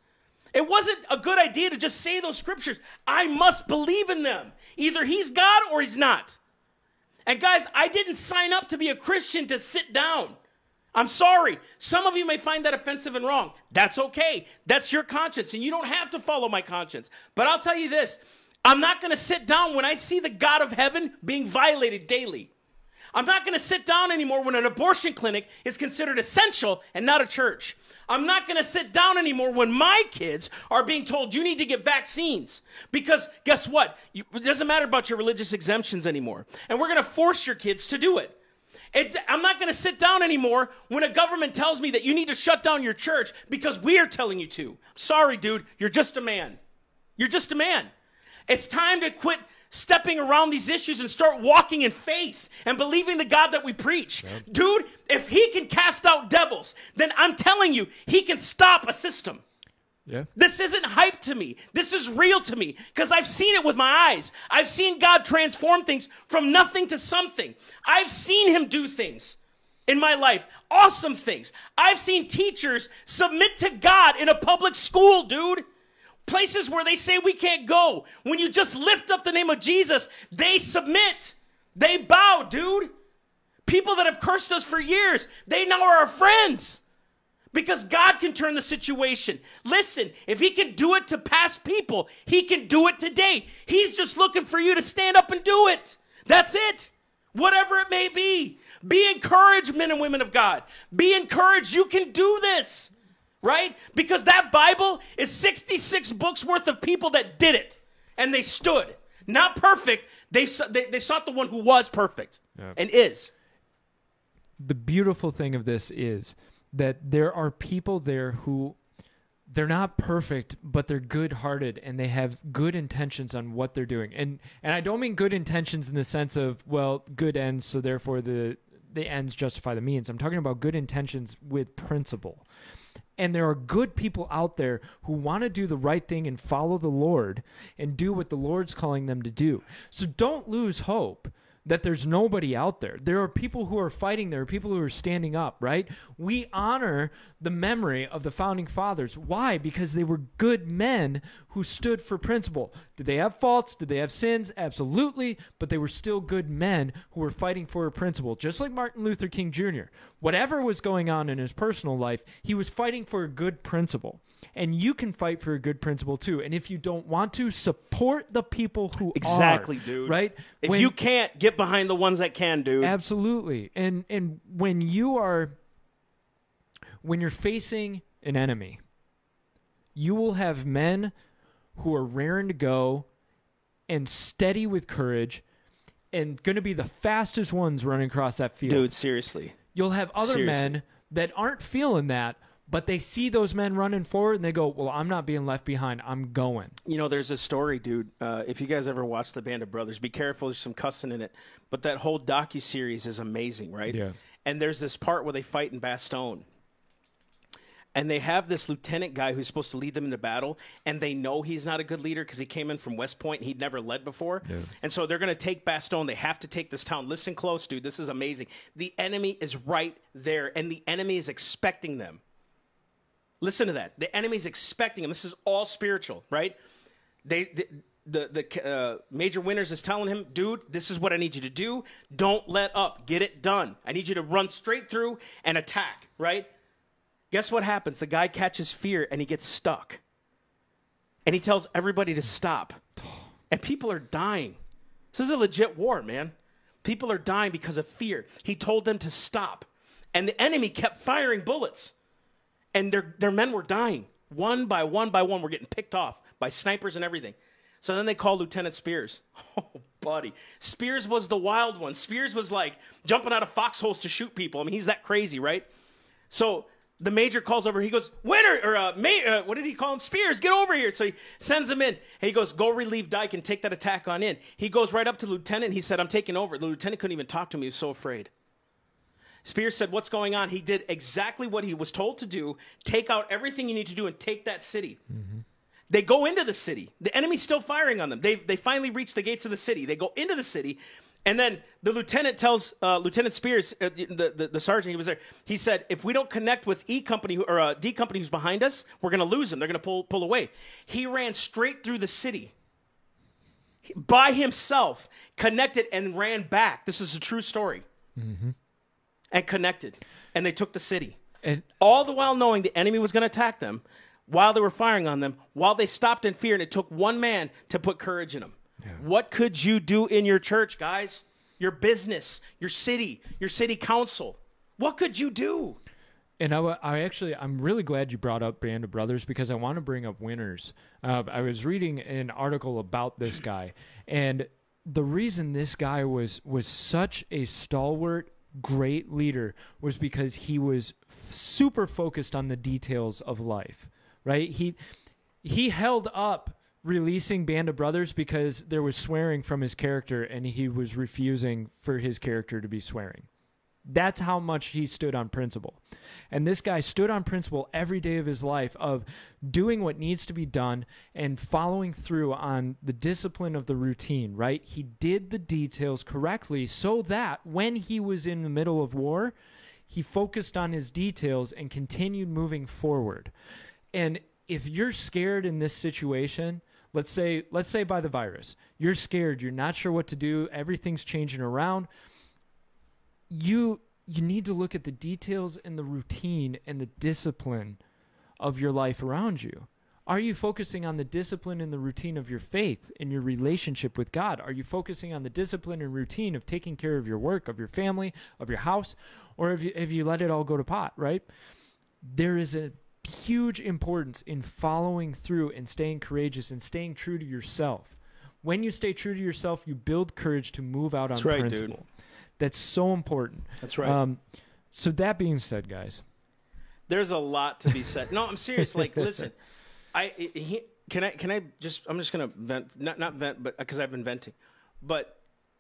It wasn't a good idea to just say those scriptures. I must believe in them. Either he's God or he's not. And guys, I didn't sign up to be a Christian to sit down. I'm sorry. Some of you may find that offensive and wrong. That's okay. That's your conscience, and you don't have to follow my conscience. But I'll tell you this. I'm not going to sit down when I see the God of heaven being violated daily. I'm not going to sit down anymore when an abortion clinic is considered essential and not a church. I'm not going to sit down anymore when my kids are being told you need to get vaccines. Because guess what? It doesn't matter about your religious exemptions anymore. And we're going to force your kids to do it. I'm not going to sit down anymore when a government tells me that you need to shut down your church because we are telling you to. Sorry, dude. You're just a man. You're just a man. It's time to quit stepping around these issues and start walking in faith and believing the God that we preach. Yep. Dude, if he can cast out devils, then I'm telling you, he can stop a system. Yeah. This isn't hype to me. This is real to me, because I've seen it with my eyes. I've seen God transform things from nothing to something. I've seen him do things in my life, awesome things. I've seen teachers submit to God in a public school, dude. Places where they say we can't go. When you just lift up the name of Jesus, they submit. They bow, dude. People that have cursed us for years, they now are our friends. Because God can turn the situation. Listen, if he can do it to past people, he can do it today. He's just looking for you to stand up and do it. That's it. Whatever it may be. Be encouraged, men and women of God. Be encouraged. You can do this. Right? Because that Bible is 66 books worth of people that did it. And they stood. Not perfect. They sought the one who was perfect. Yep. And is. The beautiful thing of this is that there are people there who, they're not perfect, but they're good-hearted, and they have good intentions on what they're doing. And I don't mean good intentions in the sense of, well, good ends, so therefore the ends justify the means. I'm talking about good intentions with principle. And there are good people out there who want to do the right thing and follow the Lord and do what the Lord's calling them to do. So don't lose hope that there's nobody out there. There are people who are fighting. There are people who are standing up, right? We honor the memory of the founding fathers. Why? Because they were good men who stood for principle. Did they have faults? Did they have sins? Absolutely. But they were still good men who were fighting for a principle, just like Martin Luther King Jr. Whatever was going on in his personal life, he was fighting for a good principle. And you can fight for a good principle too. And if you don't want to, support the people who are. Exactly, dude. Right? If you can't, get behind the ones that can, dude. Absolutely. And when you're facing an enemy, you will have men who are raring to go and steady with courage and going to be the fastest ones running across that field. Dude, seriously. You'll have other men that aren't feeling that, but they see those men running forward, and they go, well, I'm not being left behind. I'm going. You know, there's a story, dude. If you guys ever watched The Band of Brothers, be careful. There's some cussing in it. But that whole docuseries is amazing, right? Yeah. And there's this part where they fight in Bastogne. And they have this lieutenant guy who's supposed to lead them into battle, and they know he's not a good leader because he came in from West Point and he'd never led before. Yeah. And so they're going to take Bastogne. They have to take this town. Listen close, dude. This is amazing. The enemy is right there, and the enemy is expecting them. Listen to that. The enemy's expecting him. This is all spiritual, right? The Major Winners is telling him, dude, this is what I need you to do. Don't let up. Get it done. I need you to run straight through and attack, right? Guess what happens? The guy catches fear, and he gets stuck. And he tells everybody to stop. And people are dying. This is a legit war, man. People are dying because of fear. He told them to stop. And the enemy kept firing bullets. And their men were dying. One by one by one, we're getting picked off by snipers and everything. So then they call Lieutenant Spears. Oh, buddy. Spears was the wild one. Spears was like jumping out of foxholes to shoot people. I mean, he's that crazy, right? So the major calls over. He goes, Winter, or what did he call him? Spears, get over here. So he sends him in. He goes, go relieve Dyke and take that attack on in. He goes right up to Lieutenant. He said, I'm taking over. The Lieutenant couldn't even talk to him. He was so afraid. Spears said, what's going on? He did exactly what he was told to do. Take out everything you need to do and take that city. Mm-hmm. They go into the city. The enemy's still firing on them. They finally reach the gates of the city. They go into the city. And then the lieutenant tells Lieutenant Spears, the sergeant, he was there. He said, if we don't connect with E Company or D Company who's behind us, we're going to lose them. They're going to pull away. He ran straight through the city by himself, connected and ran back. This is a true story. Mm-hmm. And connected. And they took the city. And all the while knowing the enemy was going to attack them. While they were firing on them, while they stopped in fear, and it took one man to put courage in them. Yeah. What could you do in your church, guys? Your business, your city council. What could you do? And I'm really glad you brought up Band of Brothers because I want to bring up Winners. I was reading an article about this guy, and the reason this guy was such a stalwart, great leader was because he was super focused on the details of life. Right? He held up releasing Band of Brothers because there was swearing from his character and he was refusing for his character to be swearing. That's how much he stood on principle. And this guy stood on principle every day of his life of doing what needs to be done and following through on the discipline of the routine, right? He did the details correctly so that when he was in the middle of war, he focused on his details and continued moving forward. And if you're scared in this situation, let's say by the virus, you're scared, you're not sure what to do, everything's changing around, you need to look at the details and the routine and the discipline of your life around you. Are you focusing on the discipline and the routine of your faith and your relationship with God? Are you focusing on the discipline and routine of taking care of your work, of your family, of your house, or have you let it all go to pot, right? There is a huge importance in following through and staying courageous and staying true to yourself. When you stay true to yourself, you build courage to move out on principle. Dude. That's so important. That's right. So that being said, guys, there's a lot to be said. No, I'm serious. Like, listen, I'm just going to vent, not vent, but because I've been venting, but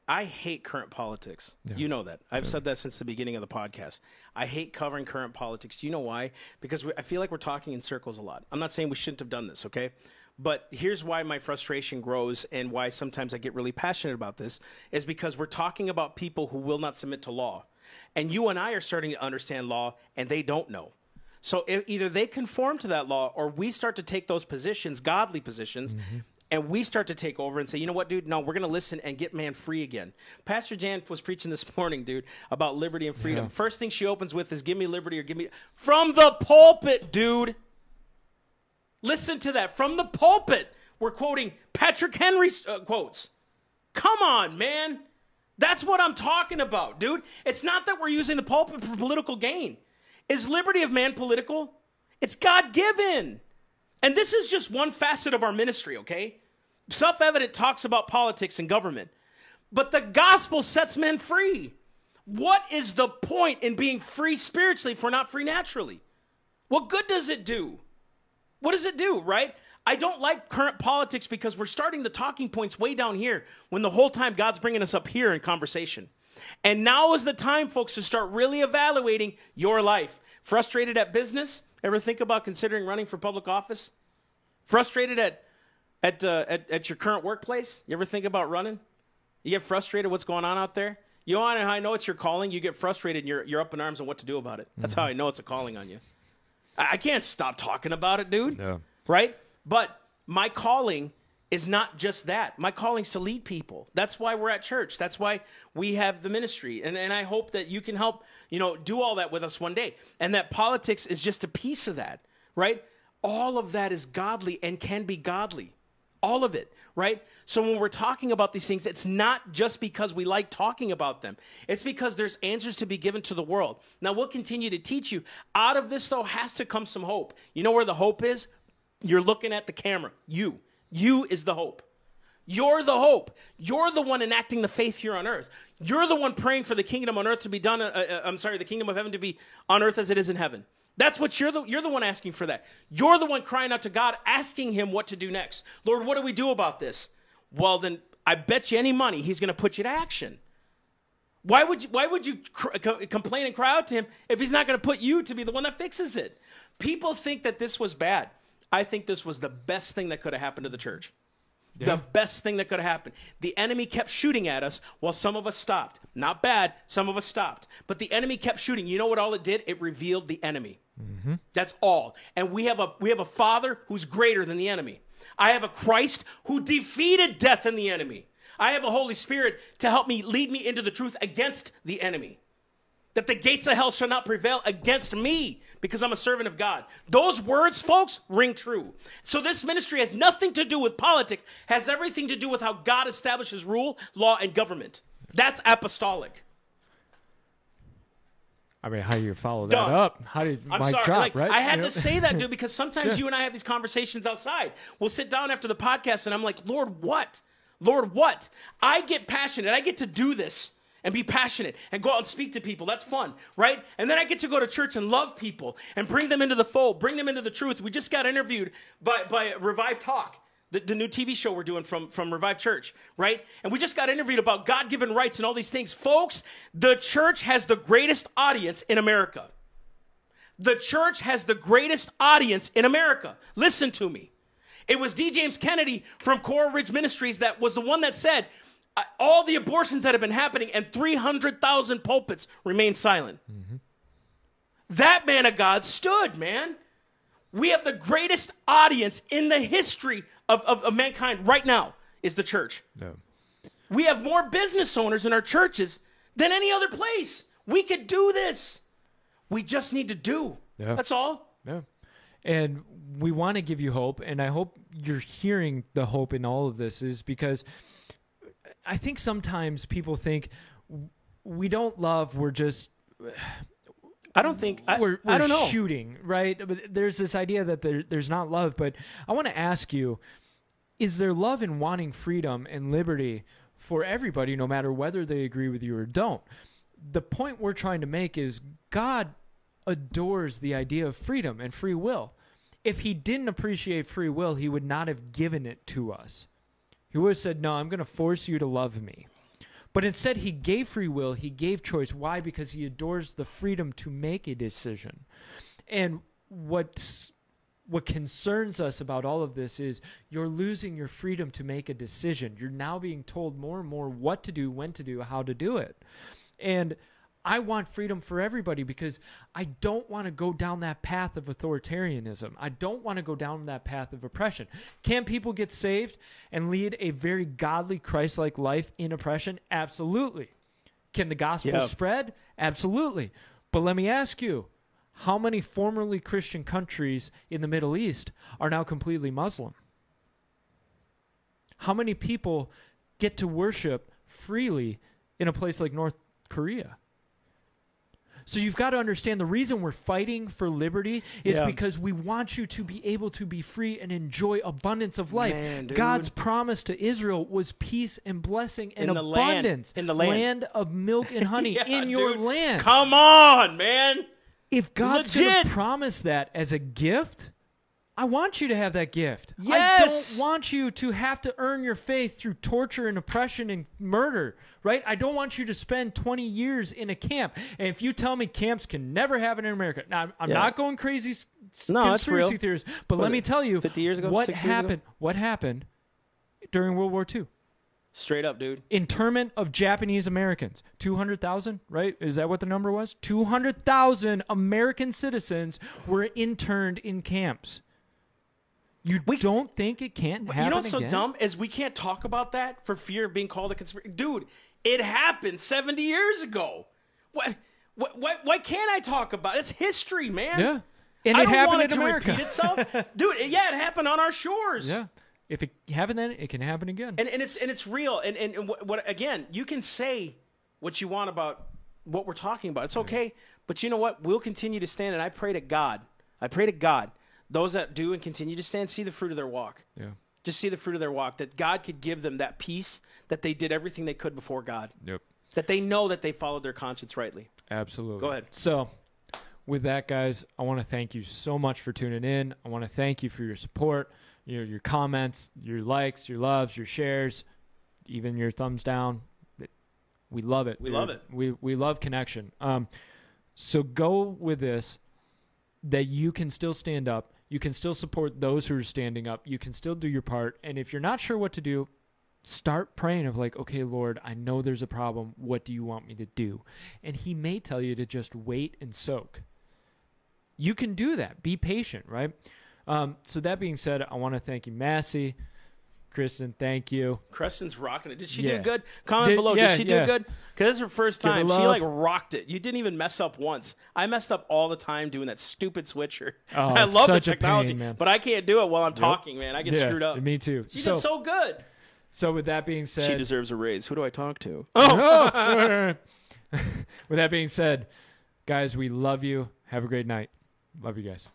I hate current politics. Yeah. You know that. I've said that since the beginning of the podcast. I hate covering current politics. Do you know why? Because I feel like we're talking in circles a lot. I'm not saying we shouldn't have done this, okay? But here's why my frustration grows and why sometimes I get really passionate about this is because we're talking about people who will not submit to law. And you and I are starting to understand law, and they don't know. So either they conform to that law or we start to take those positions, godly positions, mm-hmm. And we start to take over and say, you know what, dude? No, we're going to listen and get man free again. Pastor Jan was preaching this morning, dude, about liberty and freedom. Yeah. First thing she opens with is give me liberty or give me – from the pulpit, dude. Listen to that. From the pulpit, we're quoting Patrick Henry's quotes. Come on, man. That's what I'm talking about, dude. It's not that we're using the pulpit for political gain. Is liberty of man political? It's God-given. And this is just one facet of our ministry, okay? Self-Evident talks about politics and government, but the gospel sets men free. What is the point in being free spiritually if we're not free naturally? What good does it do? What does it do, right? I don't like current politics because we're starting the talking points way down here when the whole time God's bringing us up here in conversation. And now is the time, folks, to start really evaluating your life. Frustrated at business? Ever think about considering running for public office? Frustrated at your current workplace? You ever think about running? You get frustrated what's going on out there? You know, I know it's your calling. You get frustrated and you're up in arms on what to do about it. That's how I know it's a calling on you. I can't stop talking about it, dude. No. Right? But my calling is not just that. My calling's to lead people. That's why we're at church. That's why we have the ministry. And I hope that you can help, you know, do all that with us one day. And that politics is just a piece of that, right? All of that is godly and can be godly. All of it, right? So when we're talking about these things, it's not just because we like talking about them. It's because there's answers to be given to the world. Now, we'll continue to teach you. Out of this, though, has to come some hope. You know where the hope is? You're looking at the camera. You. You is the hope. You're the hope. You're the one enacting the faith here on earth. You're the one praying for the kingdom on earth to be done. The kingdom of heaven to be on earth as it is in heaven. That's what you're the one asking for that. You're the one crying out to God, asking him what to do next. Lord, what do we do about this? Well, then I bet you any money he's going to put you to action. Why would you complain and cry out to him if he's not going to put you to be the one that fixes it? People think that this was bad. I think this was the best thing that could have happened to the church. Yeah. The best thing that could have happened. The enemy kept shooting at us while some of us stopped. Not bad. Some of us stopped. But the enemy kept shooting. You know what all it did? It revealed the enemy. Mm-hmm. That's all. And we have a Father who's greater than the enemy. I have a Christ who defeated death and the enemy. I have a Holy Spirit to help me, lead me into the truth against the enemy. That the gates of hell shall not prevail against me because I'm a servant of God. Those words, folks, ring true. So this ministry has nothing to do with politics, has everything to do with how God establishes rule, law, and government. That's apostolic. I mean, how do you follow that up? How did my job, like, right? I had to say that, dude, because sometimes you and I have these conversations outside. We'll sit down after the podcast, and I'm like, Lord, what? Lord, what? I get passionate. I get to do this. And be passionate and go out and speak to people. That's fun, right? And then I get to go to church and love people and bring them into the fold, bring them into the truth. We just got interviewed by Revive Talk, the new TV show we're doing from Revive Church, right? And we just got interviewed about God-given rights and all these things. Folks, the church has the greatest audience in America. The church has the greatest audience in America. Listen to me. It was D. James Kennedy from Coral Ridge Ministries that was the one that said, all the abortions that have been happening and 300,000 pulpits remain silent. Mm-hmm. That man of God stood, man. We have the greatest audience in the history of mankind right now is the church. Yeah. We have more business owners in our churches than any other place. We could do this. We just need to do. Yeah. That's all. Yeah. And we want to give you hope. And I hope you're hearing the hope in all of this is because I think sometimes people think we don't love, we're just... I don't know. Shooting, right? But there's this idea that there's not love, but I want to ask you, is there love in wanting freedom and liberty for everybody, no matter whether they agree with you or don't? The point we're trying to make is God adores the idea of freedom and free will. If he didn't appreciate free will, he would not have given it to us. He would have said, no, I'm going to force you to love me. But instead, he gave free will. He gave choice. Why? Because he adores the freedom to make a decision. And what concerns us about all of this is you're losing your freedom to make a decision. You're now being told more and more what to do, when to do, how to do it. And I want freedom for everybody because I don't want to go down that path of authoritarianism. I don't want to go down that path of oppression. Can people get saved and lead a very godly, Christ-like life in oppression? Absolutely. Can the gospel spread? Absolutely. But let me ask you, how many formerly Christian countries in the Middle East are now completely Muslim? How many people get to worship freely in a place like North Korea? So you've got to understand the reason we're fighting for liberty is because we want you to be able to be free and enjoy abundance of life. Man, God's promise to Israel was peace and blessing and abundance. In the land of milk and honey. In your land. Come on, man. If God's going to promise that as a gift, I want you to have that gift. Yes. I don't want you to have to earn your faith through torture and oppression and murder, right? I don't want you to spend 20 years in a camp. And if you tell me camps can never happen in America, now I'm not going crazy conspiracy theories, but let me tell you 50 years ago, what happened during World War II? Straight up, dude. Internment of Japanese Americans. 200,000, right? Is that what the number was? 200,000 American citizens were interned in camps. We don't think it can't happen? You know what's so dumb is we can't talk about that for fear of being called a conspiracy. Dude, it happened 70 years ago. Why can't I talk about it? It's history, man. Yeah. And it happened in America. Dude, it happened on our shores. Yeah. If it happened then, it can happen again. And it's real. And what again, you can say what you want about what we're talking about. It's okay. But you know what? We'll continue to stand, and I pray to God. Those that do and continue to stand see the fruit of their walk. Yeah. Just see the fruit of their walk, that God could give them that peace, that they did everything they could before God. Yep. That they know that they followed their conscience rightly. Absolutely. Go ahead. So with that, guys, I want to thank you so much for tuning in. I want to thank you for your support, your comments, your likes, your loves, your shares, even your thumbs down. We love it. We love connection. So go with this, that you can still stand up. You can still support those who are standing up. You can still do your part. And if you're not sure what to do, start praying of like, okay, Lord, I know there's a problem. What do you want me to do? And he may tell you to just wait and soak. You can do that. Be patient, right? So that being said, I want to thank you, Massey. Kristen, thank you. Kristen's rocking it. Did she do good? Comment below. Yeah, did she do good? Because this is her first time. She like rocked it. You didn't even mess up once. I messed up all the time doing that stupid switcher. Oh, I love the technology, pain, man. But I can't do it while I'm talking, man. I get screwed up. Me too. She did so good. So with that being said, she deserves a raise. Who do I talk to? Oh. With that being said, guys, we love you. Have a great night. Love you guys.